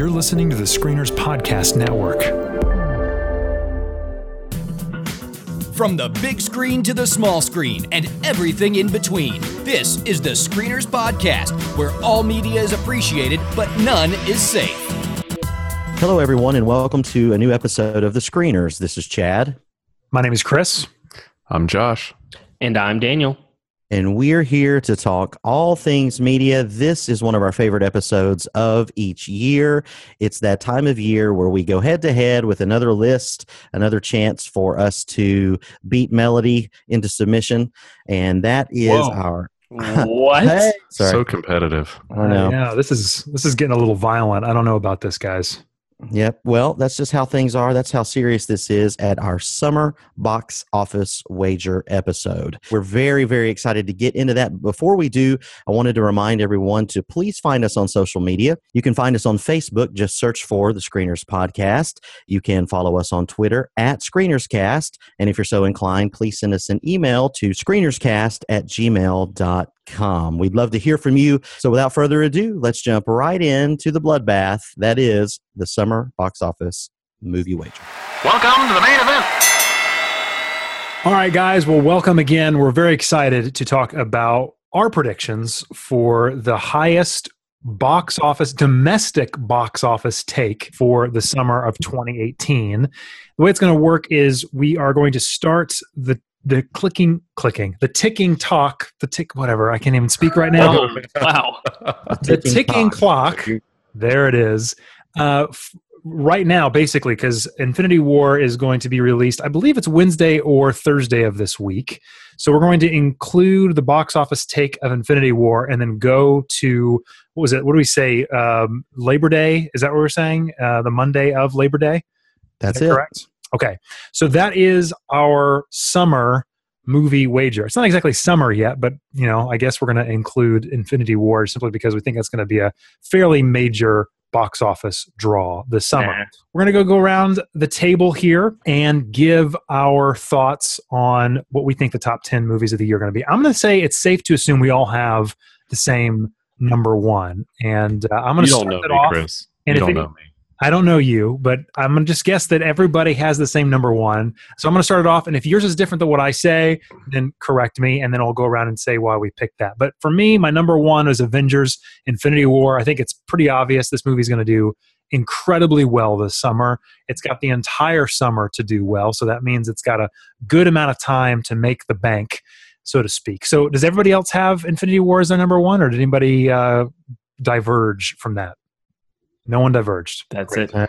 You're listening to the Screeners Podcast Network. From the big screen to the small screen and everything in between, this is the Screeners Podcast, where all media is appreciated, but none is safe. Hello, everyone, and welcome to a new episode of the Screeners. This is Chad. My name is Chris. I'm Josh. And I'm Daniel. And we're here to talk all things media. This is one of our favorite episodes of each year. It's that time of year where we go head-to-head with another list, another chance for us to beat Melody into submission. And that is our... What? Hey, so competitive. I know. Yeah, this is getting a little violent. I don't know about this, guys. Yep. Well, that's just how things are. That's how serious this is at our summer box office wager episode. We're very, very excited to get into that. Before we do, I wanted to remind everyone to please find us on social media. You can find us on Facebook. Just search for The Screeners Podcast. You can follow us on Twitter at ScreenersCast. And if you're so inclined, please send us an email to screenerscast@gmail.com. We'd love to hear from you. So without further ado, let's jump right into the bloodbath that is the summer box office movie wager. Welcome to the main event. All right, guys. Well, welcome again. We're very excited to talk about our predictions for the highest box office, domestic box office take for the summer of 2018. The way it's going to work is we are going to start the ticking clock. There it is. Right now, basically, because Infinity War is going to be released, I believe it's Wednesday or Thursday of this week. So we're going to include the box office take of Infinity War and then go to, what was it? What do we say? Labor Day? Is that what we're saying? The Monday of Labor Day? That's it. Correct? Okay, so that is our summer movie wager. It's not exactly summer yet, but you know, I guess we're going to include Infinity War simply because we think that's going to be a fairly major box office draw this summer. We're going to go around the table here and give our thoughts on what we think the top 10 movies of the year are going to be. I'm going to say it's safe to assume we all have the same number one, and I'm going to start it off. Chris. You don't know me. I don't know you, but I'm going to just guess that everybody has the same number one. So I'm going to start it off, and if yours is different than what I say, then correct me, and then I'll go around and say why we picked that. But for me, my number one is Avengers Infinity War. I think it's pretty obvious this movie's going to do incredibly well this summer. It's got the entire summer to do well, so that means it's got a good amount of time to make the bank, so to speak. So does everybody else have Infinity War as their number one, or did anybody diverge from that? No one diverged. That's it. All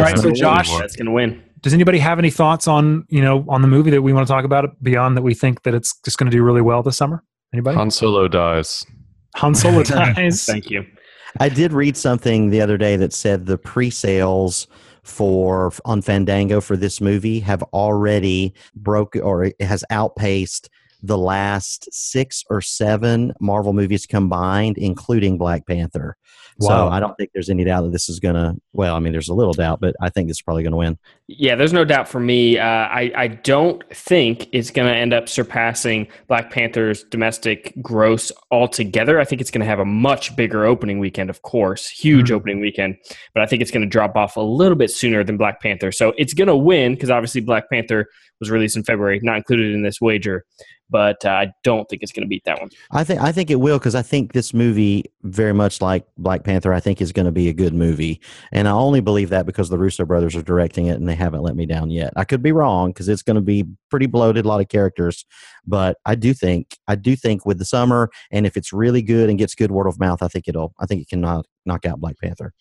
right, so Josh, that's going to win. Does anybody have any thoughts on, you know, on the movie that we want to talk about it beyond that we think that it's just going to do really well this summer? Anybody? Han Solo dies. Han Solo dies. Thank you. I did read something the other day that said the pre-sales on Fandango for this movie have already has outpaced the last 6 or 7 Marvel movies combined, including Black Panther. Wow. So I don't think there's any doubt that this is going to, well, I mean, there's a little doubt, but I think this is probably going to win. Yeah, there's no doubt for me. I don't think it's going to end up surpassing Black Panther's domestic gross altogether. I think it's going to have a much bigger opening weekend, of course, huge opening weekend, but I think it's going to drop off a little bit sooner than Black Panther. So it's going to win because obviously Black Panther was released in February, not included in this wager. But I don't think it's going to beat that one. I think it will because I think this movie, very much like Black Panther, I think is going to be a good movie. And I only believe that because the Russo brothers are directing it and they haven't let me down yet. I could be wrong because it's going to be pretty bloated, a lot of characters. But I do think with the summer and if it's really good and gets good word of mouth, I think it can knock out Black Panther.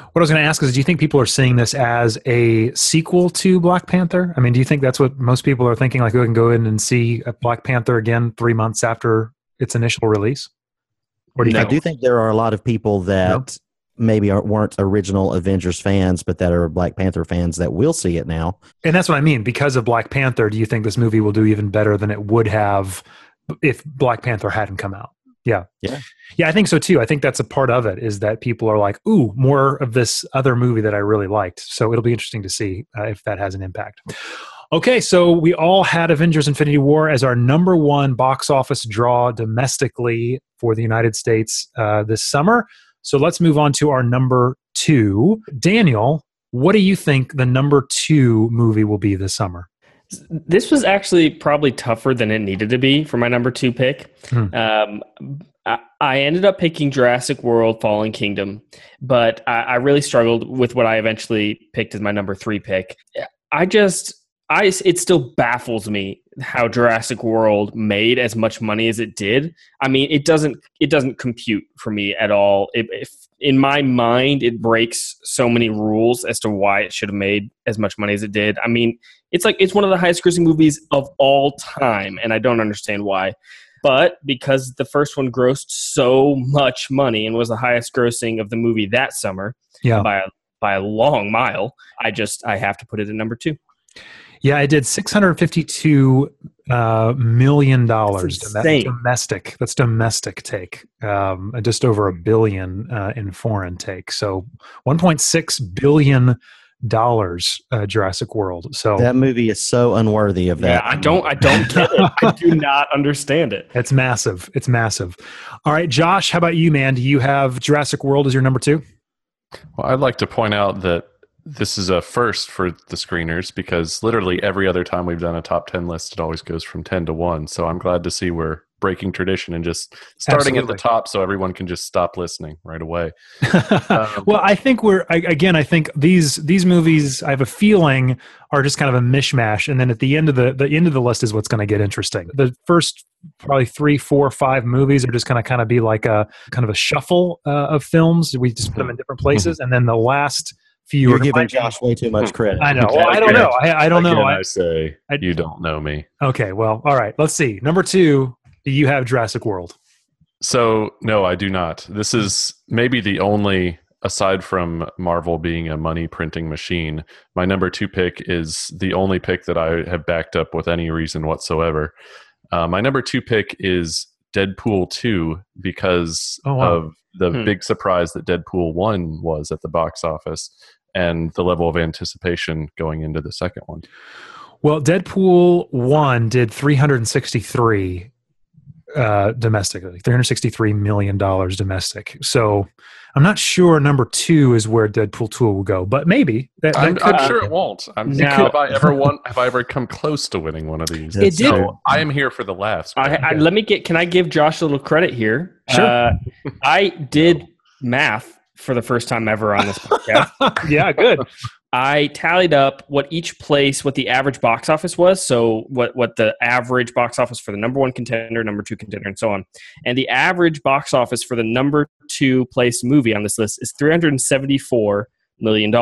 What I was going to ask is, do you think people are seeing this as a sequel to Black Panther? I mean, do you think that's what most people are thinking? Like, we can go in and see Black Panther again 3 months after its initial release? Or do you know? I do think there are a lot of people that maybe weren't original Avengers fans, but that are Black Panther fans that will see it now. And that's what I mean. Because of Black Panther, do you think this movie will do even better than it would have if Black Panther hadn't come out? Yeah, I think so too. I think that's a part of it is that people are like, ooh, more of this other movie that I really liked. So it'll be interesting to see if that has an impact. Okay, so we all had Avengers Infinity War as our number one box office draw domestically for the United States this summer. So let's move on to our number 2. Daniel, what do you think the number 2 movie will be this summer? This was actually probably tougher than it needed to be for my number 2 pick. I ended up picking Jurassic World Fallen Kingdom, but I really struggled with what I eventually picked as my number 3 pick. It still baffles me how Jurassic World made as much money as it did. I mean, it doesn't compute for me at all. If in my mind, it breaks so many rules as to why it should have made as much money as it did. I mean, it's one of the highest grossing movies of all time, and I don't understand why. But because the first one grossed so much money and was the highest grossing of the movie that summer by a long mile, I have to put it at number 2. Yeah, it did $652 million. That's domestic. That's domestic take. Just over $1 billion in foreign take. So $1.6 billion Jurassic World. So that movie is so unworthy of that. Yeah, I don't get it. I do not understand it. It's massive. It's massive. All right, Josh, how about you, man? Do you have Jurassic World as your number 2? Well, I'd like to point out that this is a first for the screeners, because literally every other time we've done a top 10 list, it always goes from 10 to 1. So I'm glad to see we're breaking tradition and just starting at the top so everyone can just stop listening right away. Well, I think these movies, I have a feeling, are just kind of a mishmash. And then at the end of the end of the list is what's going to get interesting. The first probably 3, 4, 5 movies are just going to kind of be like a kind of a shuffle of films. We just put them in different places. And then the last... You're giving Josh way too much credit. I know. Well, I don't know. I don't know. I say you don't know me. Okay. Well, all right. Let's see. Number 2, do you have Jurassic World? So, no, I do not. This is maybe the only, aside from Marvel being a money printing machine, my number 2 pick is the only pick that I have backed up with any reason whatsoever. My number 2 pick is Deadpool 2 because of the big surprise that Deadpool 1 was at the box office and the level of anticipation going into the second one. Well, Deadpool 1 did $363 million domestic. So I'm not sure number 2 is where Deadpool 2 will go, but maybe. I'm sure it won't. Have I ever come close to winning one of these? I am here for the laughs. Can I give Josh a little credit here? Sure. I did math for the first time ever on this podcast. Yeah, good. I tallied up what the average box office was. So what the average box office for the number 1 contender, number 2 contender, and so on. And the average box office for the number 2 placed movie on this list is $374 million.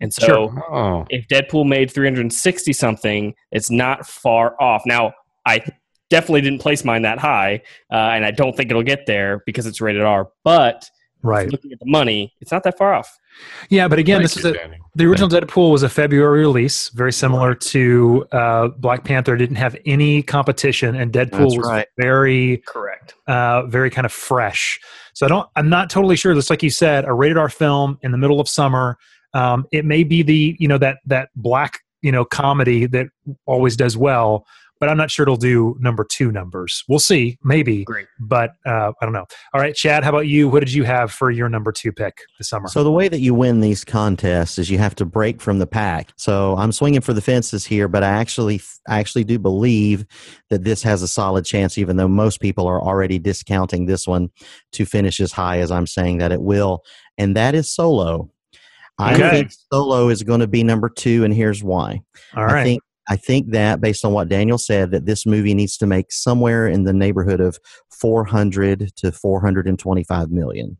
And so if Deadpool made 360 something, it's not far off. Now, I definitely didn't place mine that high, and I don't think it'll get there because it's rated R. But right, looking at the money, it's not that far off. Yeah, but again, the original Deadpool was a February release, very similar to Black Panther. Didn't have any competition, and Deadpool was very correct, very kind of fresh. So I'm not totally sure. Just like you said, a rated R film in the middle of summer. It may be that black comedy that always does well. But I'm not sure it'll do number 2 numbers. We'll see, maybe. Great. But I don't know. All right, Chad, how about you? What did you have for your number 2 pick this summer? So the way that you win these contests is you have to break from the pack. So I'm swinging for the fences here, but I actually do believe that this has a solid chance, even though most people are already discounting this one to finish as high as I'm saying that it will. And that is Solo. Okay. I think Solo is going to be number 2, and here's why. All right. I think that, based on what Daniel said, that this movie needs to make somewhere in the neighborhood of 400 to 425 million.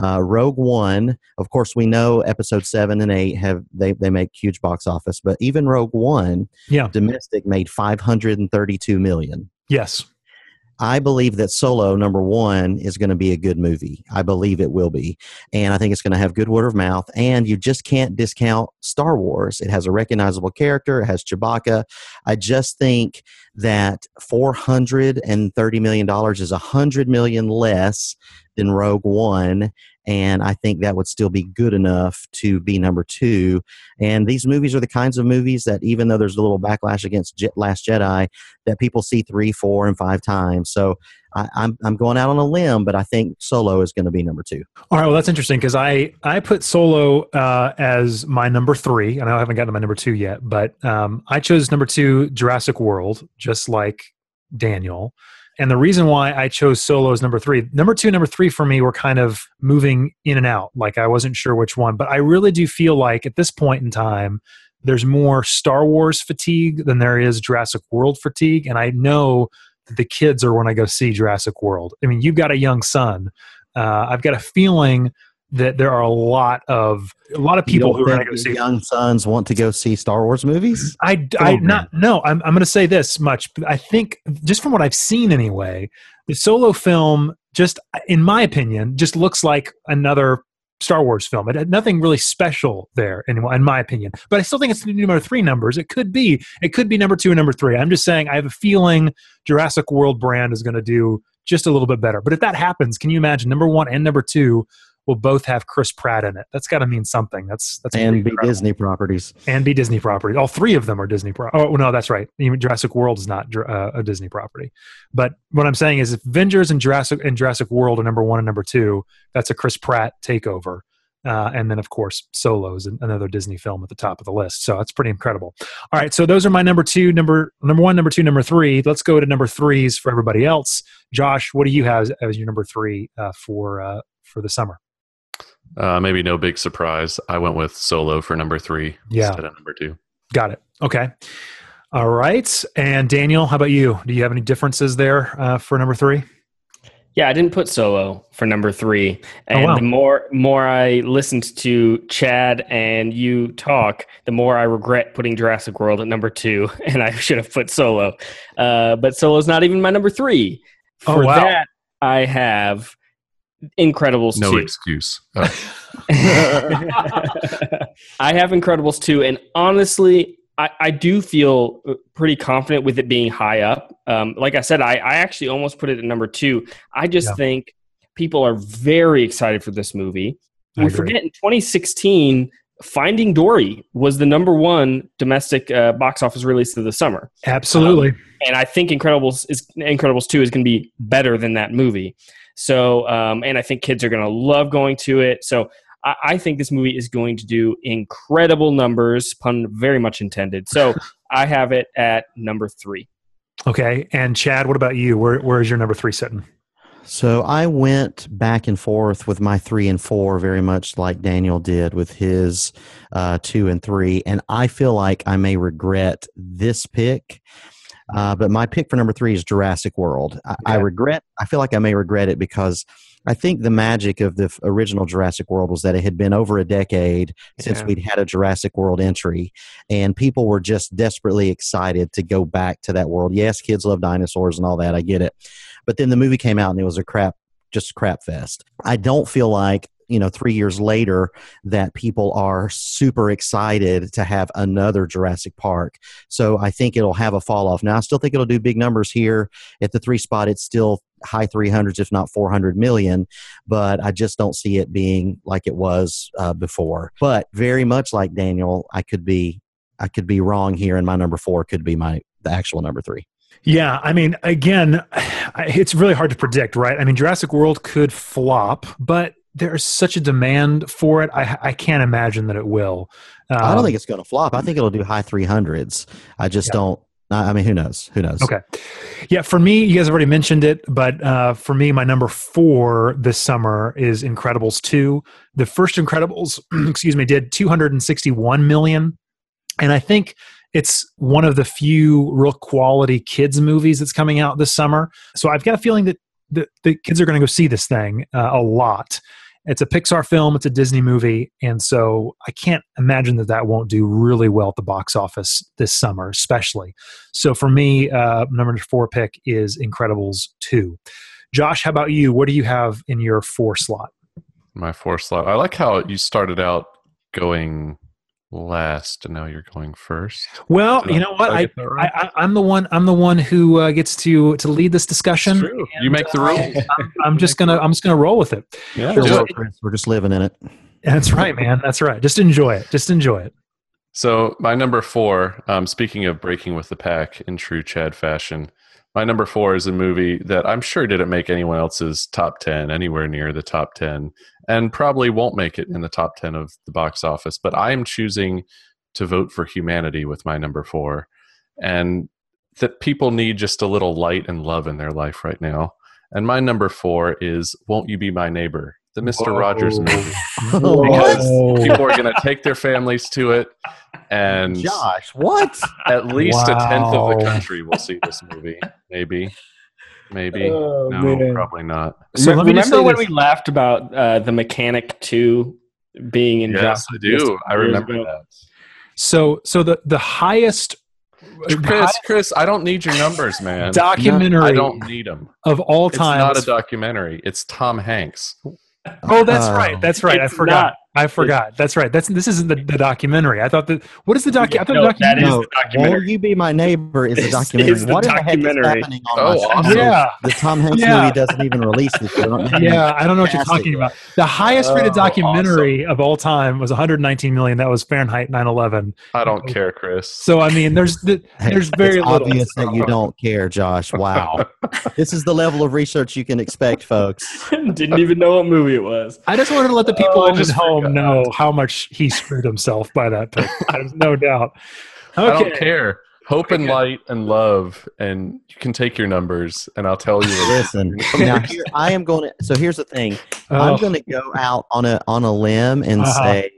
Rogue One, of course, we know episode 7 and 8 they make huge box office, but even Rogue One, domestic made 532 million. Yes. I believe that Solo, number 1, is going to be a good movie. I believe it will be. And I think it's going to have good word of mouth. And you just can't discount Star Wars. It has a recognizable character. It has Chewbacca. I just think that $430 million is $100 million less than Rogue One. And I think that would still be good enough to be number 2. And these movies are the kinds of movies that, even though there's a little backlash against Last Jedi, that people see 3, 4, and 5 times. So I'm going out on a limb, but I think Solo is going to be number two. All right, well, that's interesting because I put Solo as my number three, and I haven't gotten to my number two yet, but I chose number two, Jurassic World, just like Daniel. And the reason why I chose Solo as number three, number two and number three for me were kind of moving in and out. Like I wasn't sure which one, but I really do feel like at this point in time, there's more Star Wars fatigue than there is Jurassic World fatigue. And I know that the kids are when I go see Jurassic World. I mean, you've got a young son. I've got a feeling that there are a lot of people who are going to go see young sons want to go see Star Wars movies. I'm going to say this much. I think just from what I've seen anyway, the Solo film just, in my opinion, just looks like another Star Wars film. It had nothing really special there anymore, in my opinion, but I still think it's number three numbers. It could be number two and number three. I'm just saying, I have a feeling Jurassic World brand is going to do just a little bit better. But if that happens, can you imagine number one and number two will both have Chris Pratt in it? That's got to mean something. That's and be incredible. Disney properties. And be Disney properties. All three of them are Disney properties. Oh, no, that's right. Even Jurassic World is not a Disney property. But what I'm saying is if Avengers and Jurassic World are number one and number two, that's a Chris Pratt takeover. And then, of course, Solo is another Disney film at the top of the list. So that's pretty incredible. All right, so those are my number one, number two, number three. Let's go to number threes for everybody else. Josh, what do you have as your number three for the summer? Maybe no big surprise. I went with Solo for number three instead of number two. Got it. Okay. All right. And Daniel, how about you? Do you have any differences there for number three? Yeah, I didn't put Solo for number three. And the more I listened to Chad and you talk, the more I regret putting Jurassic World at number two, and I should have put Solo. But Solo's not even my number three. For that, I have Incredibles 2. No excuse. I have Incredibles 2, and honestly, I do feel pretty confident with it being high up. Like I said, I actually almost put it at number two. I just think people are very excited for this movie. We forget in 2016, Finding Dory was the number one domestic box office release of the summer. Absolutely. And I think Incredibles 2 is going to be better than that movie. So, and I think kids are going to love going to it. So I think this movie is going to do incredible numbers, pun very much intended. So I have it at number three. Okay. And Chad, what about you? Where is your number three sitting? So I went back and forth with my three and four very much like Daniel did with his two and three. And I feel like I may regret this pick. But my pick for number three is Jurassic World. I feel like I may regret it because I think the magic of the original Jurassic World was that it had been over a decade since we'd had a Jurassic World entry, and people were just desperately excited to go back to that world. Yes, kids love dinosaurs and all that. I get it. But then the movie came out and it was crap fest. I don't feel like, 3 years later that people are super excited to have another Jurassic Park. So I think it'll have a fall off. Now, I still think it'll do big numbers here at the three spot. It's still high 300s, if not 400 million, but I just don't see it being like it was before. But very much like Daniel, I could be wrong here, and my number four could be the actual number three. Yeah, I mean, again, it's really hard to predict, right? I mean, Jurassic World could flop, but there's such a demand for it. I can't imagine that it will. I don't think it's going to flop. I think it'll do high 300s. I just don't. I mean, who knows? Okay. Yeah. For me, you guys already mentioned it, but for me, my number four this summer is Incredibles 2. The first Incredibles, did 261 million. And I think it's one of the few real quality kids movies that's coming out this summer. So I've got a feeling that the kids are going to go see this thing a lot. It's a Pixar film. It's a Disney movie. And so I can't imagine that won't do really well at the box office this summer, especially. So for me, number four pick is Incredibles 2. Josh, how about you? What do you have in your four slot? My four slot. I like how you started out going last, and now you're going first. Well, you know what? I'm the one who gets to lead this discussion. True. And, you make the rules. I'm just gonna roll with it. Yeah, we're just living in it. That's right, man. That's right. Just enjoy it. So my number four. Speaking of breaking with the pack in true Chad fashion, My number 4 is a movie that I'm sure didn't make anyone else's top 10, anywhere near the top 10, and probably won't make it in the top 10 of the box office. But I am choosing to vote for humanity with my number 4. And that people need just a little light and love in their life right now. And my number 4 is Won't You Be My Neighbor, the Mr. Rogers movie. Because people are going to take their families to it. And Josh, what? At least a tenth of the country will see this movie. Maybe. Oh, no, man. Probably not. So remember when we laughed about The Mechanic 2 being in Yes, I do. I remember that. So the highest... Chris, I don't need your numbers, man. Documentary. I don't need them. Of all time. It's not a documentary. It's Tom Hanks. Oh, that's right. That's right. I forgot. That's right. This isn't the documentary. I thought that. What is the documentary? No, that is the documentary. Will You Be My Neighbor is the documentary. It's the what documentary. Is happening on awesome. Yeah. The Tom Hanks movie doesn't even release this year. I don't know what you're talking about. The highest rated documentary of all time was 119 million. That was Fahrenheit 9/11. I don't care, Chris. So I mean, there's very little. It's obvious that you don't care, Josh. Wow. This is the level of research you can expect, folks. Didn't even know what movie it was. I just wanted to let the people at home know how much he screwed himself by that pick. There's no doubt. Okay. I don't care. Hope and light and love, and you can take your numbers, and I'll tell you. Listen, now I am going to. So here's the thing. I'm going to go out on a limb and say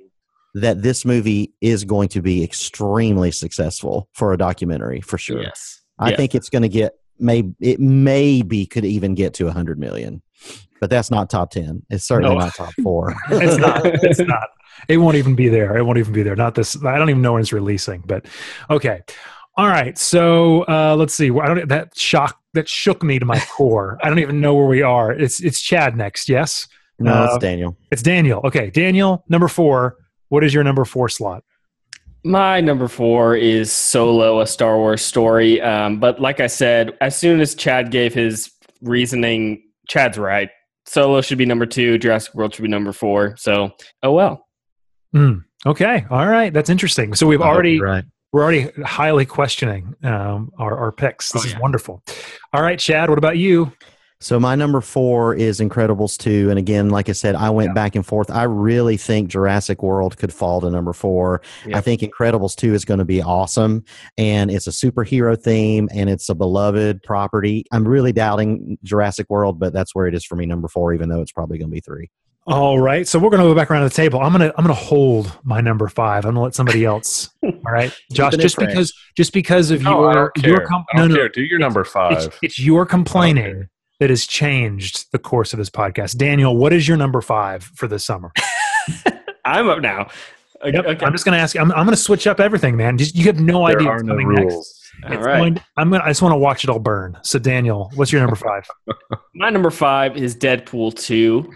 that this movie is going to be extremely successful for a documentary, for sure. Yes, I think it's going to get. Maybe could even get to 100 million. But that's not top 10. It's certainly not top 4. It's not. It won't even be there. Not this. I don't even know when it's releasing. But okay. All right. So let's see. That shook me to my core. I don't even know where we are. It's Chad next. Yes. No, it's Daniel. It's Daniel. Okay, Daniel. Number 4. What is your number 4 slot? My number 4 is Solo, a Star Wars story. But like I said, as soon as Chad gave his reasoning, Chad's right. Solo should be number 2. Jurassic World should be number 4. So, oh well. Okay. All right. That's interesting. So we're already highly questioning our picks. This is wonderful. All right, Chad, what about you? So my number 4 is Incredibles 2. And again, like I said, I went back and forth. I really think Jurassic World could fall to number 4. Yeah. I think Incredibles 2 is going to be awesome. And it's a superhero theme, and it's a beloved property. I'm really doubting Jurassic World, but that's where it is for me, number 4, even though it's probably going to be 3. All right. So we're going to go back around the table. I'm going to hold my number 5. I'm going to let somebody else. All right. Josh, just because of I don't care. Do your number 5. It's your complaining that has changed the course of this podcast. Daniel, what is your number 5 for this summer? I'm up now. Okay. I'm just going to ask. I'm going to switch up everything, man. You have no idea what's coming next. All right. I just want to watch it all burn. So, Daniel, what's your number 5? My number 5 is Deadpool 2.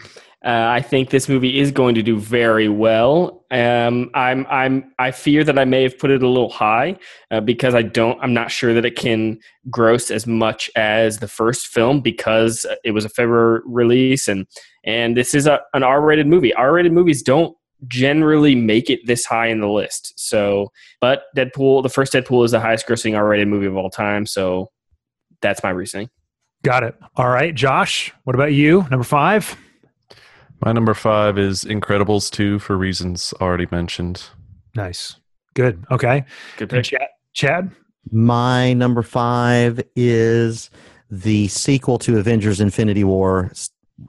I think this movie is going to do very well. I fear that I may have put it a little high because I'm not sure that it can gross as much as the first film because it was a February release and this is an R-rated movie. R-rated movies don't generally make it this high in the list. So, but the first Deadpool is the highest grossing R-rated movie of all time. So that's my reasoning. Got it. All right, Josh, what about you? Number 5? My number 5 is Incredibles 2 for reasons already mentioned. Nice. Good. Okay. Good pick. Chad? My number 5 is the sequel to Avengers Infinity War.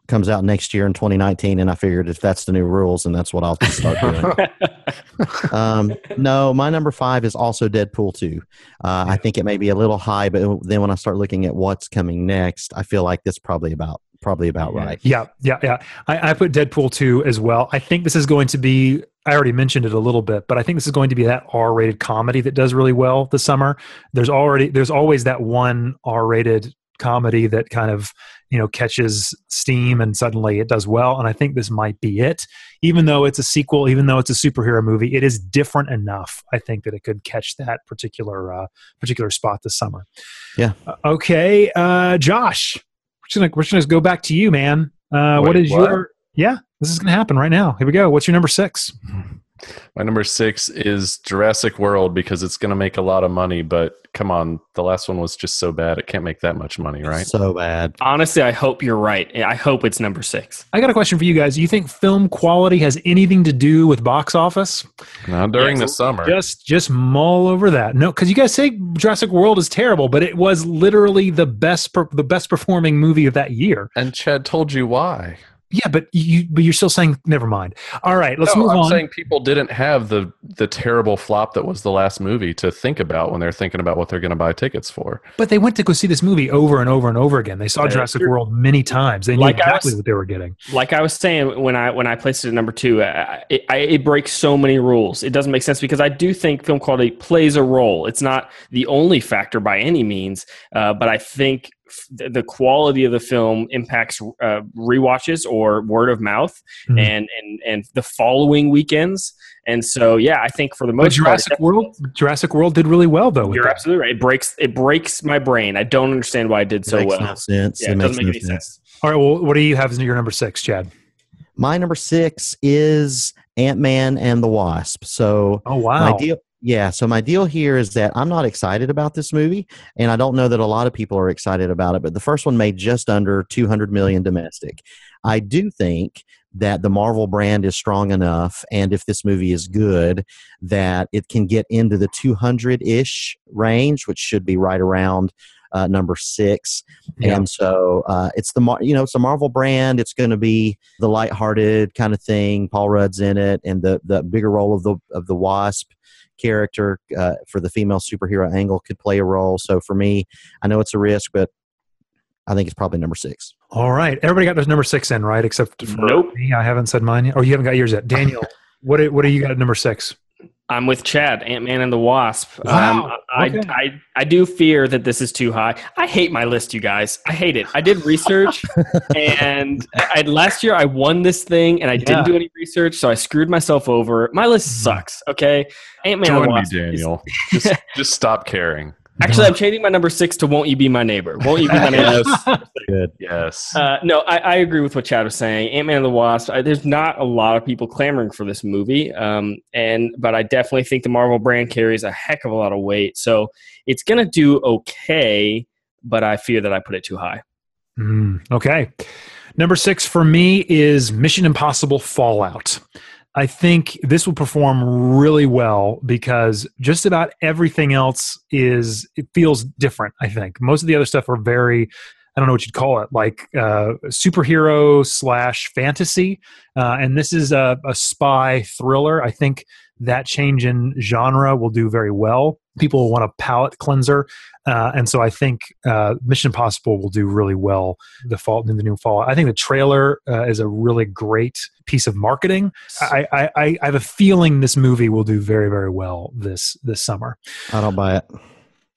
Comes out next year in 2019, and I figured if that's the new rules, then that's what I'll start doing. No, my number 5 is also Deadpool 2. I think it may be a little high, but then when I start looking at what's coming next, I feel like that's probably about right. Yeah. I put Deadpool 2 as well. I think this is going to be, I already mentioned it a little bit, but I think this is going to be that R-rated comedy that does really well this summer. There's always that one R-rated comedy that kind of, catches steam and suddenly it does well. And I think this might be it. Even though it's a sequel, even though it's a superhero movie, it is different enough, I think, that it could catch that particular spot this summer. Yeah. Okay. Josh. We're just going to go back to you, man. Wait, what is your... Yeah, this is going to happen right now. Here we go. What's your number 6? My number 6 is Jurassic World, because it's going to make a lot of money, but come on, the last one was just so bad. It can't make that much money, right? It's so bad. Honestly, I hope you're right. I hope it's number 6. I got a question for you guys. Do you think film quality has anything to do with box office? Not during the summer. Just mull over that. No, because you guys say Jurassic World is terrible, but it was literally the best performing movie of that year. And Chad told you why. Yeah, but you're still saying never mind. All right, let's move on. I'm saying people didn't have the terrible flop that was the last movie to think about when they're thinking about what they're going to buy tickets for. But they went to go see this movie over and over and over again. They saw Jurassic World many times. They knew exactly what they were getting. Like I was saying when I placed it at number 2, it breaks so many rules. It doesn't make sense, because I do think film quality plays a role. It's not the only factor by any means, but I think the quality of the film impacts rewatches or word of mouth, mm-hmm. and the following weekends. And so, yeah, I think for the most part, Jurassic World did really well, though. You're absolutely right. It breaks my brain. I don't understand why it did so well. It makes no sense. Yeah, it doesn't make any sense. All right. Well, what do you have as your number 6, Chad? My number 6 is Ant-Man and the Wasp. So, oh wow. My deal here is that I'm not excited about this movie, and I don't know that a lot of people are excited about it, but the first one made just under $200 million domestic. I do think that the Marvel brand is strong enough, and if this movie is good, that it can get into the 200-ish range, which should be right around number 6. Yeah. And so it's the Marvel brand. It's going to be the lighthearted kind of thing. Paul Rudd's in it, and the bigger role of the Wasp character for the female superhero angle could play a role. So for me, I know it's a risk, but I think it's probably number 6. All right. Everybody got their number 6 in, right? Except for me. I haven't said mine yet. Or you haven't got yours yet. Daniel, what do you got at number 6? I'm with Chad, Ant-Man and the Wasp. Wow. Okay. I do fear that this is too high. I hate my list, you guys. I hate it. I did research, and last year I won this thing, and I didn't do any research, so I screwed myself over. My list sucks, okay? Ant-Man and the Wasp. Join me, Daniel. Just stop caring. Actually, I'm changing my number 6 to Won't You Be My Neighbor. Won't You Be My Neighbor? Good. Yes. No, I agree with what Chad was saying. Ant-Man and the Wasp, there's not a lot of people clamoring for this movie, but I definitely think the Marvel brand carries a heck of a lot of weight. So it's going to do okay, but I fear that I put it too high. Okay. Number 6 for me is Mission Impossible Fallout. I think this will perform really well because just about everything else it feels different, I think. Most of the other stuff are very, I don't know what you'd call it, like superhero / fantasy. And this is a spy thriller. I think that change in genre will do very well. People will want a palate cleanser. And so I think Mission Impossible will do really well in the new Fallout. I think the trailer is a really great piece of marketing. I have a feeling this movie will do very, very well this summer. I don't buy it.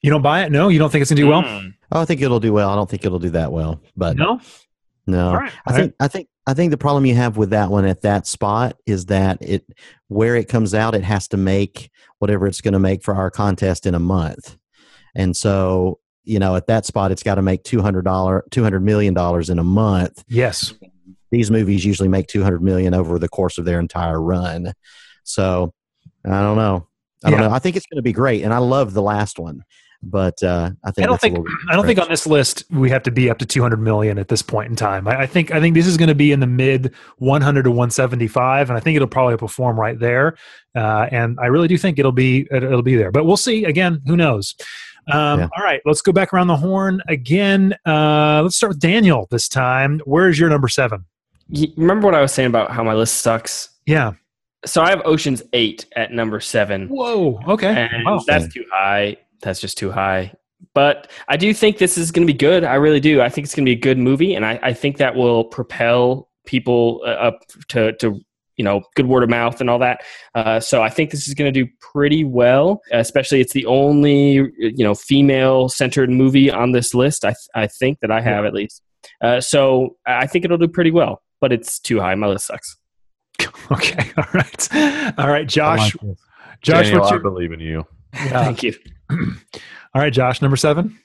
You don't buy it? No? You don't think it's going to do well? Oh, I think it'll do well. I don't think it'll do that well. But no? No. Right. I think the problem you have with that one at that spot is that where it comes out, it has to make whatever it's going to make for our contest in a month. And so, at that spot, it's got to make $200 million in a month. Yes. These movies usually make $200 million over the course of their entire run. So I don't know. I don't know. I think it's going to be great. And I love the last one. But I don't think on this list we have to be up to 200 million at this point in time. I think this is going to be in the mid 100 to 175, and I think it'll probably perform right there. And I really do think it'll be there. But we'll see. Again, who knows? All right, let's go back around the horn again. Let's start with Daniel this time. Where is your number 7? You remember what I was saying about how my list sucks? Yeah. So I have Ocean's 8 at number 7. Whoa. Okay. And that's too high. That's just too high. But I do think this is going to be good. I really do. I think it's going to be a good movie, and I think that will propel people up to good word of mouth and all that. So I think this is going to do pretty well, especially it's the only female-centered movie on this list, I think, that I have at least. So I think it'll do pretty well, but it's too high. My list sucks. Okay. All right. All right, Josh. I like this. Josh, Daniel, I believe in you. Yeah. Thank you. All right, Josh, number 7?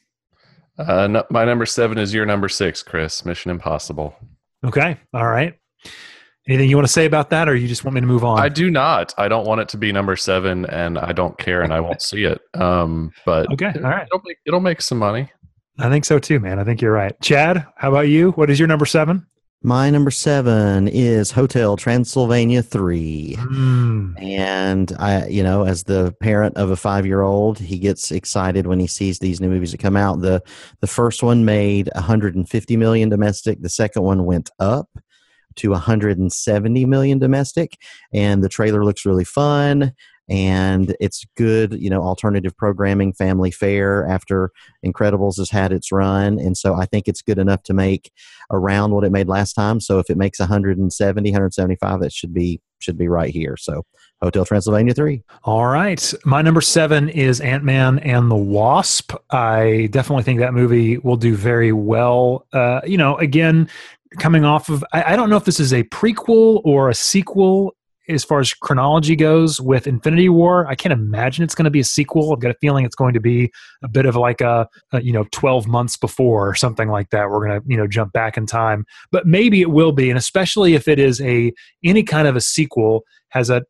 My number 7 is your number 6, Chris, Mission Impossible. Okay. All right. Anything you want to say about that, or you just want me to move on? I do not. I don't want it to be number 7, and I don't care, and I won't see it. But okay, all right. It'll make some money. I think so too, man. I think you're right. Chad, how about you? What is your number 7? My number 7 is Hotel Transylvania 3. Mm. And I, you know, as the parent of a 5-year-old, he gets excited when he sees these new movies that come out. The first one made 150 million domestic. The second one went up to 170 million domestic, and the trailer looks really fun. And it's good, you know, alternative programming, family fare after Incredibles has had its run. And so I think it's good enough to make around what it made last time. So if it makes 170, 175, that should be right here. So Hotel Transylvania 3. All right. My number 7 is Ant-Man and the Wasp. I definitely think that movie will do very well. You know, again, coming off of, I don't know if this is a prequel or a sequel as far as chronology goes with Infinity War. I can't imagine it's going to be a sequel. I've got a feeling it's going to be a bit of like a 12 months before or something like that. We're going to, jump back in time, but maybe it will be. And especially if it is any kind of a sequel, has at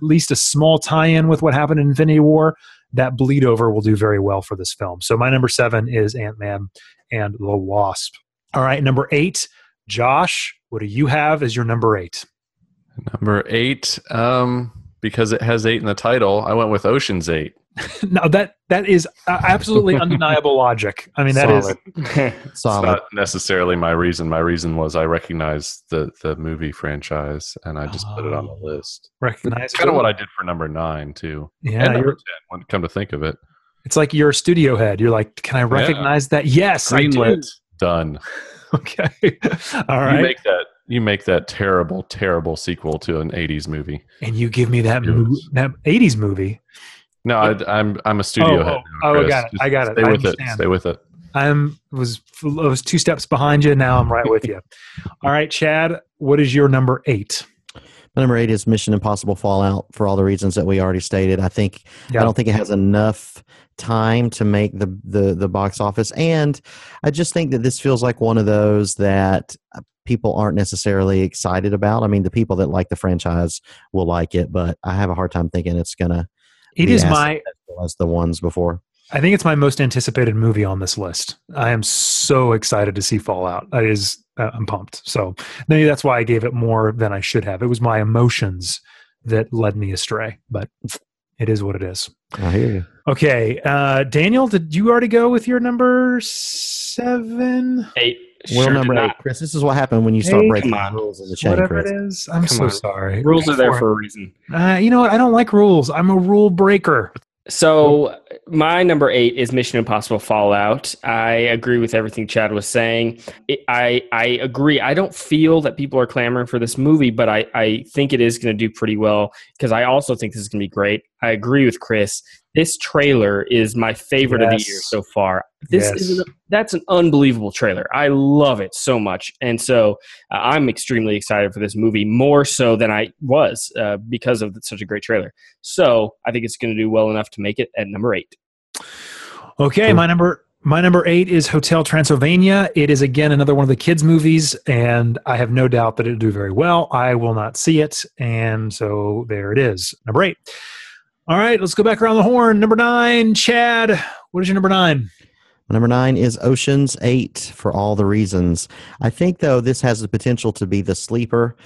least a small tie-in with what happened in Infinity War, that bleed over will do very well for this film. So my number 7 is Ant-Man and the Wasp. All right. Number 8, Josh, what do you have as your number 8? Number 8, because it has 8 in the title, I went with Ocean's 8. No, that is absolutely undeniable logic. I mean, it's solid. Not necessarily my reason. My reason was I recognized the movie franchise, and I just put it on the list. Recognize kind of what I did for number 9 too. Yeah, and number 10. When come to think of it, it's like you're a studio head. You're like, can I recognize that? Yes, greenlit. I do. Done. Okay. All right. You make that terrible, terrible sequel to an 80s movie. And you give me that 80s movie. No, I'm a studio head. Now, Chris. I got it. Stay with it. I was 2 steps behind you. Now I'm right with you. All right, Chad, what is your number 8? My number 8 is Mission Impossible Fallout, for all the reasons that we already stated. I don't think it has enough time to make the box office. And I just think that this feels like one of those that people aren't necessarily excited about. I mean, the people that like the franchise will like it, but I have a hard time thinking it's going to be as successful as the ones before. I think it's my most anticipated movie on this list. I am so excited to see Fallout. I'm pumped. So maybe that's why I gave it more than I should have. It was my emotions that led me astray, but it is what it is. I hear you. Okay. Daniel, did you already go with your number 7? 8. Well, sure, number 8, Chris. This is what happened when you start breaking rules in the chain, whatever Chris. It is, I'm so sorry. Rules are there for a reason. You know what? I don't like rules. I'm a rule breaker. So my number 8 is Mission Impossible Fallout. I agree with everything Chad was saying. I agree. I don't feel that people are clamoring for this movie, but I think it is going to do pretty well because I also think this is going to be great. I agree with Chris. This trailer is my favorite of the year so far. That's an unbelievable trailer. I love it so much. And so I'm extremely excited for this movie, more so than I was because of such a great trailer. So I think it's going to do well enough to make it at number 8. Okay, cool. My number 8 is Hotel Transylvania. It is, again, another one of the kids' movies, and I have no doubt that it'll do very well. I will not see it, and so there it is, number 8. All right, let's go back around the horn. Number 9, Chad, what is your number 9? Number 9 is Ocean's 8, for all the reasons. I think, though, this has the potential to be the sleeper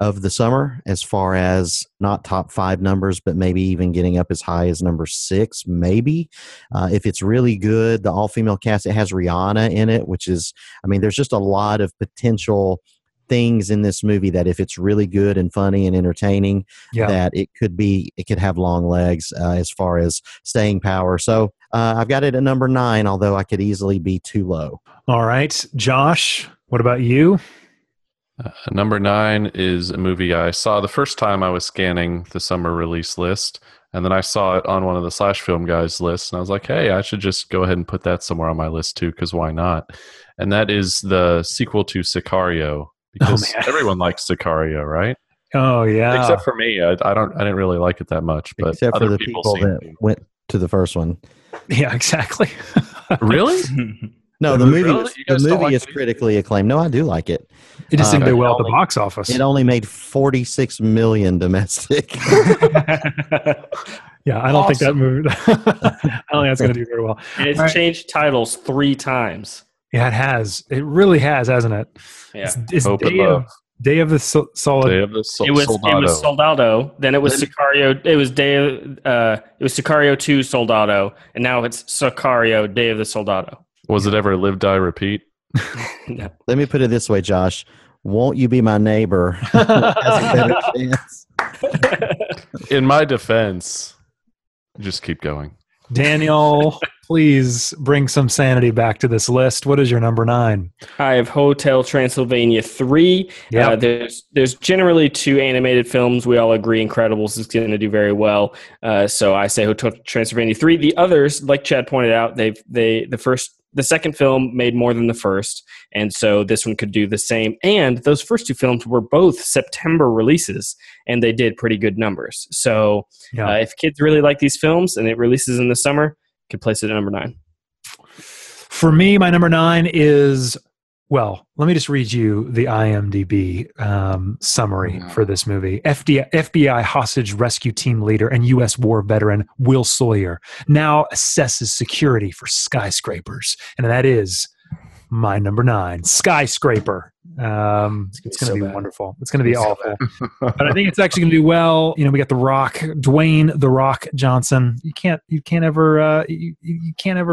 of the summer as far as not top 5 numbers, but maybe even getting up as high as number 6, maybe. If it's really good, the all-female cast, it has Rihanna in it, which is, I mean, there's just a lot of potential things in this movie that if it's really good and funny and entertaining, that it could have long legs as far as staying power. So I've got it at number 9, although I could easily be too low. All right, Josh, what about you? Number 9 is a movie I saw the first time I was scanning the summer release list, and then I saw it on one of the Slash Film guys lists, and I was like, hey, I should just go ahead and put that somewhere on my list too, because why not? And that is the sequel to Sicario. Because everyone likes Sicario, right? Oh yeah, except for me. I didn't really like it that much. But except for the people that went to the first one. Yeah, exactly. Really? No, the movie is critically acclaimed. No, I do like it. It just didn't do well at the box office. It only made 46 million domestic. Yeah, I don't think that movie. I don't think that's going to do very well. And it's changed titles 3 times. Yeah, it has. It really has, hasn't it? Yeah. It's Day of the Soldado. It was Soldado. Then it was Sicario. It was Sicario 2 Soldado, and now it's Sicario Day of the Soldado. Was it ever Live, Die, Repeat? No. Let me put it this way, Josh. Won't You Be My Neighbor? Has a better chance. In my defense, just keep going. Daniel, please bring some sanity back to this list. What is your number 9? I have Hotel Transylvania 3. Yep. There's generally 2 animated films. We all agree Incredibles is going to do very well. So I say Hotel Transylvania 3. The others, like Chad pointed out, the second film made more than the first, and so this one could do the same. And those first 2 films were both September releases, and they did pretty good numbers. So if kids really like these films and it releases in the summer, you could place it at number 9. For me, my number 9 is, well, let me just read you the IMDb summary for this movie. FBI hostage rescue team leader and U.S. war veteran Will Sawyer now assesses security for skyscrapers. And that is my number 9, Skyscraper. It's going to be wonderful. It's going to be awful. But I think it's actually going to do well. You know, we got The Rock, Dwayne The Rock Johnson. You can't ever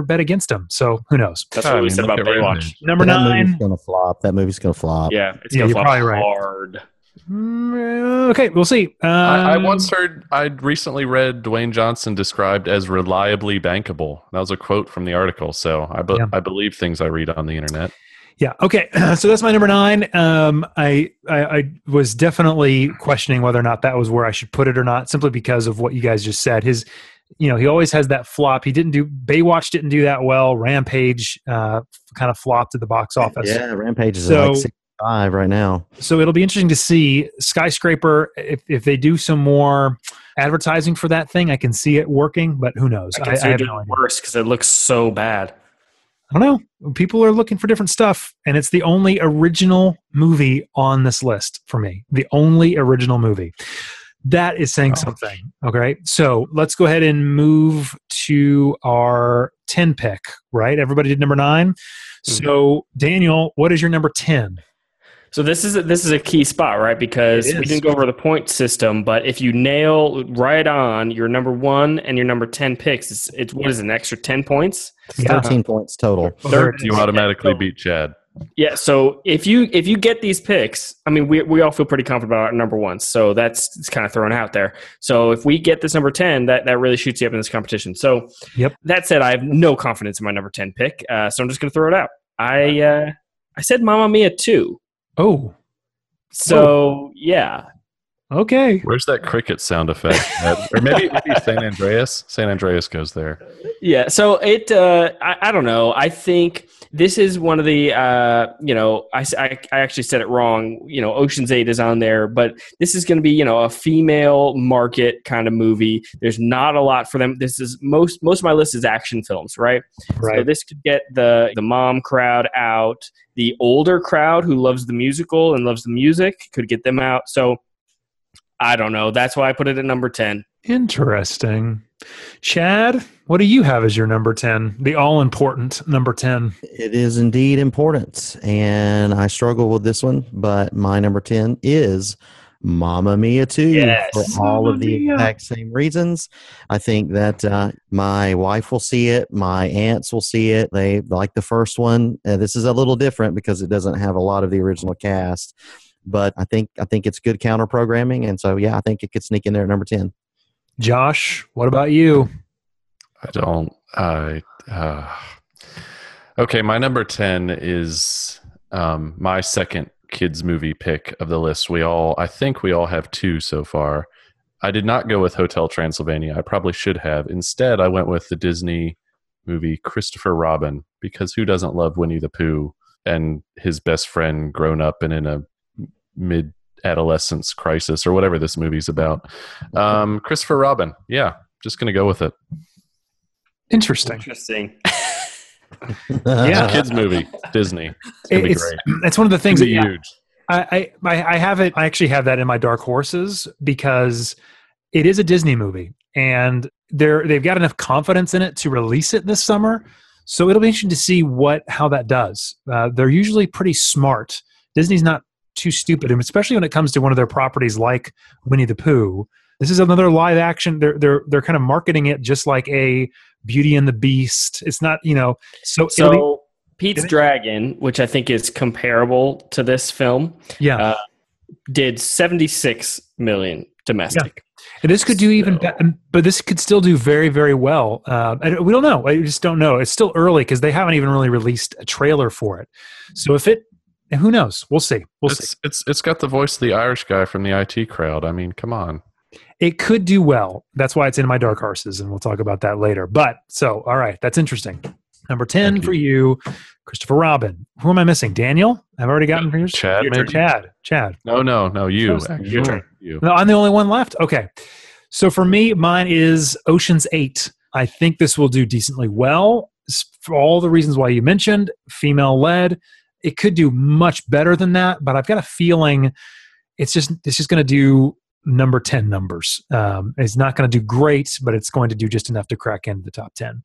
bet against him. So who knows? That's what we said about Baywatch. Number 9. Movie's gonna flop. That movie's going to flop. Yeah, it's going to flop hard. Right. Okay, we'll see. I once heard, I recently read Dwayne Johnson described as reliably bankable. That was a quote from the article. So I believe things I read on the internet. Yeah. Okay. So that's my number 9. I was definitely questioning whether or not that was where I should put it or not, simply because of what you guys just said. He always has that flop. Baywatch didn't do that well. Rampage kind of flopped at the box office. Yeah, Rampage is like 65 right now. So it'll be interesting to see Skyscraper if they do some more advertising for that thing. I can see it working, but who knows? I have no idea. Worse because it looks so bad. I don't know. People are looking for different stuff, and it's the only original movie on this list for me. The only original movie. That is saying something. Okay, so let's go ahead and move to our 10 pick, right? Everybody did number 9. Mm-hmm. So, Daniel, what is your number 10? So this is a key spot, right? Because we didn't go over the point system, but if you nail right on your number 1 and your number 10 picks, it's what is an extra 10 points? 13 points total. 13. You automatically beat Chad. Yeah, so if you get these picks, I mean, we all feel pretty confident about our number 1, so it's kind of thrown out there. So if we get this number 10, that really shoots you up in this competition. So that said, I have no confidence in my number 10 pick, so I'm just going to throw it out. I said Mamma Mia 2. Oh. So, yeah. Okay. Where's that cricket sound effect? Or maybe San Andreas. San Andreas goes there. Yeah. So I don't know. I think this is one of the, I actually said it wrong. You know, Ocean's 8 is on there, but this is going to be, you know, a female market kind of movie. There's not a lot for them. This is most of my list is action films, right? Right. So this could get the mom crowd out. The older crowd who loves the musical and loves the music could get them out. So, I don't know. That's why I put it at number 10. Interesting. Chad, what do you have as your number 10? The all-important number 10. It is indeed important, and I struggle with this one, but my number 10 is Mamma Mia 2 for all of the exact same reasons. I think that my wife will see it. My aunts will see it. They like the first one. This is a little different because it doesn't have a lot of the original cast. But I think it's good counter programming, and so I think it could sneak in there at number 10. Josh, what about you? Okay, my number 10 is my second kids movie pick of the list. I think we all have 2 so far. I did not go with Hotel Transylvania. I probably should have. Instead, I went with the Disney movie Christopher Robin, because who doesn't love Winnie the Pooh and his best friend grown up and in a mid-adolescence crisis or whatever this movie's about. Christopher Robin. Yeah, just going to go with it. Interesting. Yeah, kids movie, Disney. It's gonna be great. It's one of the things that huge. I have it. I actually have that in my dark horses because it is a Disney movie, and they've got enough confidence in it to release it this summer. So it'll be interesting to see how that does. They're usually pretty smart. Disney's not too stupid, and especially when it comes to one of their properties like Winnie the Pooh. This is another live action. They're kind of marketing it just like a Beauty and the Beast. It's not, you know. So Pete's Dragon, which I think is comparable to this film, did $76 million domestic. Yeah. And this could do even better, but this could still do very, very well. We don't know. I just don't know. It's still early because they haven't even really released a trailer for it. So if it, who knows? We'll see. It's got the voice of the Irish guy from the IT crowd. I mean, come on. It could do well. That's why it's in my dark horses, and we'll talk about that later. But, so, all right, that's interesting. Number 10 for you, Christopher Robin. Who am I missing? Daniel? I've already gotten for yours? Chad, maybe? Chad. No, you. Your turn. No, I'm the only one left? Okay. So for me, mine is Ocean's 8. I think this will do decently well for all the reasons why you mentioned, female-led. It could do much better than that, but I've got a feeling it's just going to do number 10 numbers. It's not going to do great, but it's going to do just enough to crack into the top 10.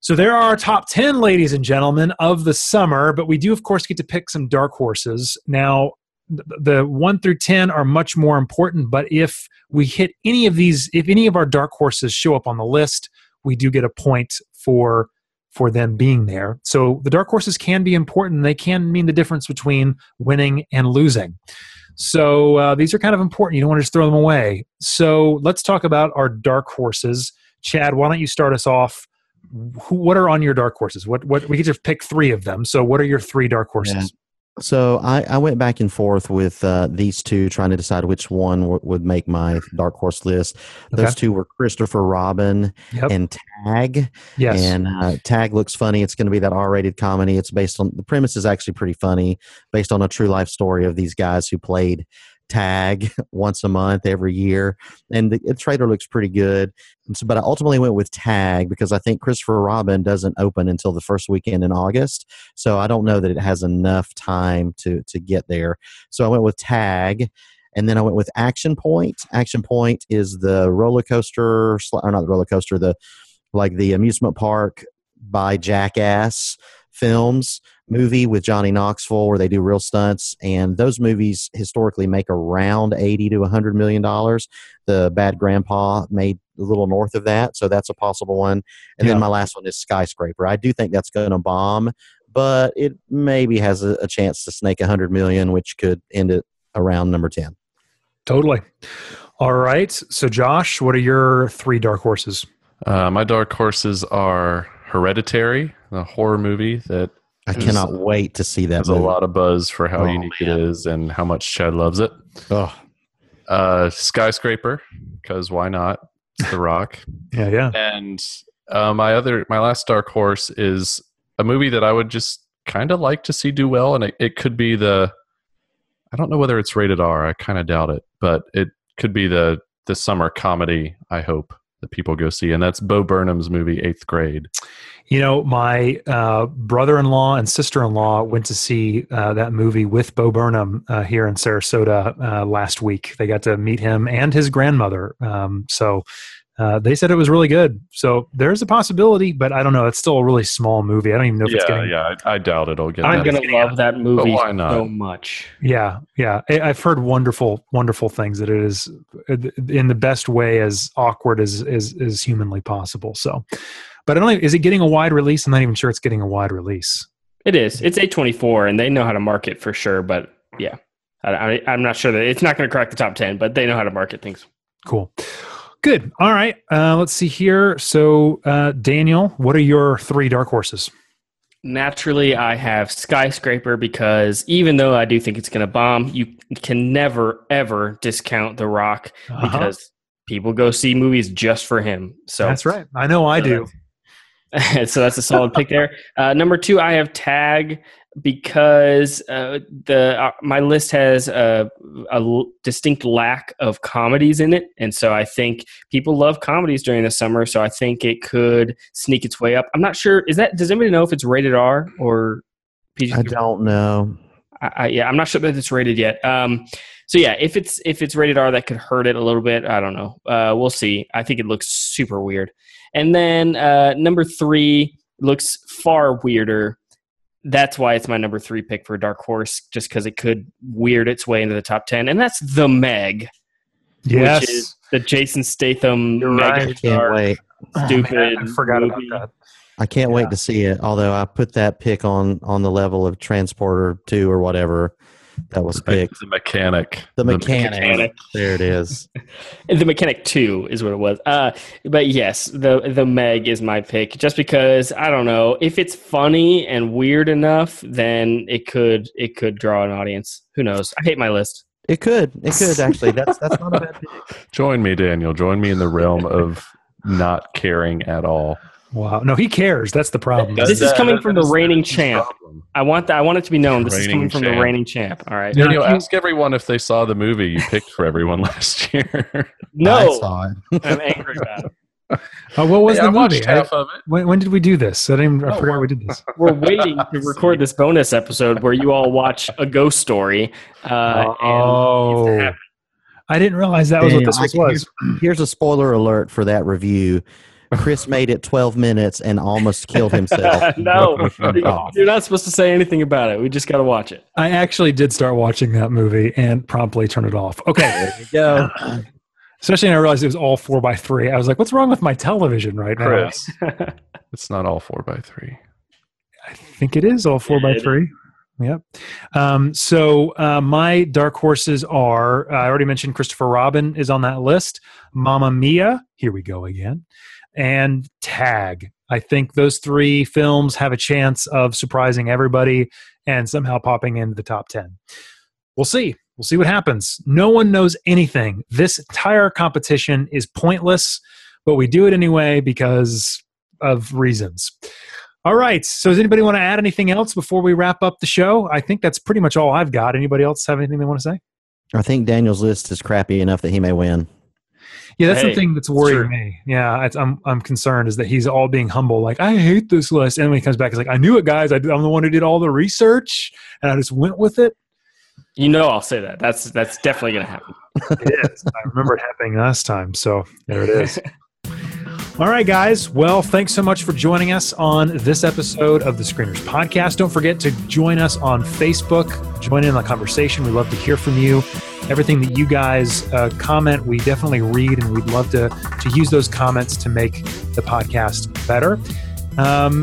So there are our top 10, ladies and gentlemen, of the summer, but we do, of course, get to pick some dark horses. Now, the 1 through 10 are much more important, but if we hit any of these, if any of our dark horses show up on the list, we do get a point for them being there. So the dark horses can be important. They can mean the difference between winning and losing. So these are kind of important. You don't want to just throw them away. So let's talk about our dark horses. Chad, why don't you start us off? What are on your dark horses? What we get to pick three of them. So what are your three dark horses? Yeah. So I went back and forth with these two, trying to decide which one would make my dark horse list. Those two were Christopher Robin and Tag. Yes. And Tag looks funny. It's going to be that R-rated comedy. It's based on, the premise is actually pretty funny, based on a true life story of these guys who played Tag once a month every year, and the trailer looks pretty good. So, but I ultimately went with Tag because I think Christopher Robin doesn't open until the first weekend in August, so I don't know that it has enough time to get there. So I went with Tag, and then I went with Action Point. Action Point is the roller coaster, or not the roller coaster, the amusement park by Jackass films movie with Johnny Knoxville, where they do real stunts, and those movies historically make around $80 to $100 million. The Bad Grandpa made a little north of that, so that's a possible one. And then my last one is Skyscraper. I do think that's going to bomb, but it maybe has a chance to snake $100 million, which could end it around number 10. Totally. All right. So Josh, what are your three dark horses? My dark horses are Hereditary, the horror movie that I cannot wait to see that. There's a lot of buzz for how unique it is and how much Chad loves it. Oh. Skyscraper, because why not? It's The Rock. Yeah. And my last dark horse is a movie that I would just kind of like to see do well, and it could be I don't know whether it's rated R. I kind of doubt it, but it could be the summer comedy, I hope, that people go see, and that's Bo Burnham's movie, Eighth Grade. You know, my brother-in-law and sister-in-law went to see that movie with Bo Burnham here in Sarasota last week. They got to meet him and his grandmother. So they said it was really good. So there's a possibility, but I don't know. It's still a really small movie. I don't even know if it's getting... Yeah, I doubt it'll get... I'm going to love that movie so much. Yeah. I've heard wonderful, wonderful things that it is in the best way, as awkward as humanly possible. So... But I don't know, is it getting a wide release? I'm not even sure it's getting a wide release. It is. It's A24, and they know how to market for sure. But yeah, I'm not sure that it's not going to crack the top 10, but they know how to market things. Cool. Good. All right. Let's see here. So, Daniel, what are your three dark horses? Naturally, I have Skyscraper because even though I do think it's going to bomb, you can never, ever discount The Rock because people go see movies just for him. So that's right. I know I do. So that's a solid pick there. Number 2, I have Tag because my list has a distinct lack of comedies in it. And so I think people love comedies during the summer. So I think it could sneak its way up. I'm not sure. Does anybody know if it's rated R or PG? I don't know. I'm not sure that it's rated yet. So yeah, if it's rated R, that could hurt it a little bit. I don't know. We'll see. I think it looks super weird. And then number three looks far weirder. That's why it's my number three pick for Dark Horse, just because it could weird its way into the top 10. And that's The Meg. Yes. Which is the Jason Statham mega star stupid. Oh, man, I forgot movie. About that. I can't wait to see it, although I put that pick on the level of Transporter 2 or whatever that was picked. The Mechanic. The Mechanic. There it is. The Mechanic 2 is what it was. But yes, the Meg is my pick, just because, I don't know, if it's funny and weird enough, then it could draw an audience. Who knows? I hate my list. It could actually. That's not a bad pick. Join me, Daniel. Join me in the realm of not caring at all. Wow. No, he cares. That's the problem. This is coming from the reigning champ. I want it to be known. This is coming from the reigning champ. All right. Daniel, ask everyone if they saw the movie you picked for everyone last year. No. I saw it. I'm angry about it. What was the movie? Half of it. When did we do this? I forgot we did this. We're waiting to record this bonus episode where you all watch A Ghost Story. I didn't realize that was what this was. Here's a spoiler alert for that review. Chris made it 12 minutes and almost killed himself. No, you're not supposed to say anything about it. We just got to watch it. I actually did start watching that movie and promptly turned it off. Okay. There you go. Especially when I realized it was all 4x3. I was like, what's wrong with my television right Chris, now? It's not all 4x3. I think it is all 4x3. Yep. So my dark horses are, I already mentioned Christopher Robin is on that list. Mamma Mia. Here we go again. And Tag. I think those three films have a chance of surprising everybody and somehow popping into the top 10. We'll see. We'll see what happens. No one knows anything. This entire competition is pointless, but we do it anyway because of reasons. All right. So does anybody want to add anything else before we wrap up the show? I think that's pretty much all I've got. Anybody else have anything they want to say? I think Daniel's list is crappy enough that he may win. Yeah, that's the thing that's worrying me. Yeah, I'm concerned is that he's all being humble, like, I hate this list. And when he comes back, he's like, I knew it, guys. I'm the one who did all the research, and I just went with it. You know I'll say that. That's definitely going to happen. It is. I remember it happening last time, so there it is. All right, guys. Well, thanks so much for joining us on this episode of the Screeners Podcast. Don't forget to join us on Facebook. Join in the conversation. We'd love to hear from you. Everything that you guys comment, we definitely read, and we'd love to use those comments to make the podcast better.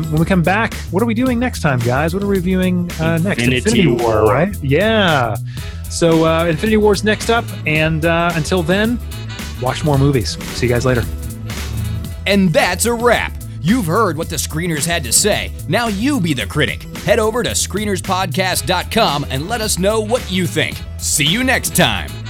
When we come back, what are we doing next time, guys? What are we reviewing next? Infinity War, right? Yeah. So Infinity War's next up, and until then, watch more movies. See you guys later. And that's a wrap. You've heard what the Screeners had to say. Now you be the critic. Head over to ScreenersPodcast.com and let us know what you think. See you next time.